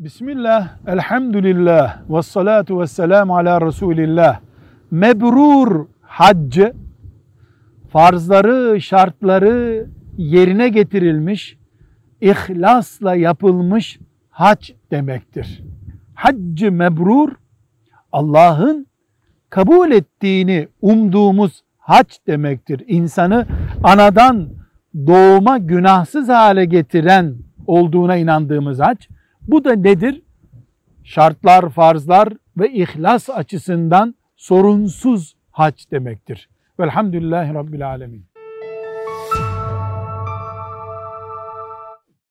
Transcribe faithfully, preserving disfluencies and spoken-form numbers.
Bismillah, elhamdülillah, ve salatu ve selamu ala Resulillah. Mebrûr hac, farzları, şartları yerine getirilmiş, ihlasla yapılmış hac demektir. Hac-ı mebrûr, Allah'ın kabul ettiğini umduğumuz hac demektir. İnsanı anadan doğuma günahsız hale getiren olduğuna inandığımız hac. Bu da nedir? Şartlar, farzlar ve ihlas açısından sorunsuz hac demektir. Velhamdülillahi Rabbil Alemin.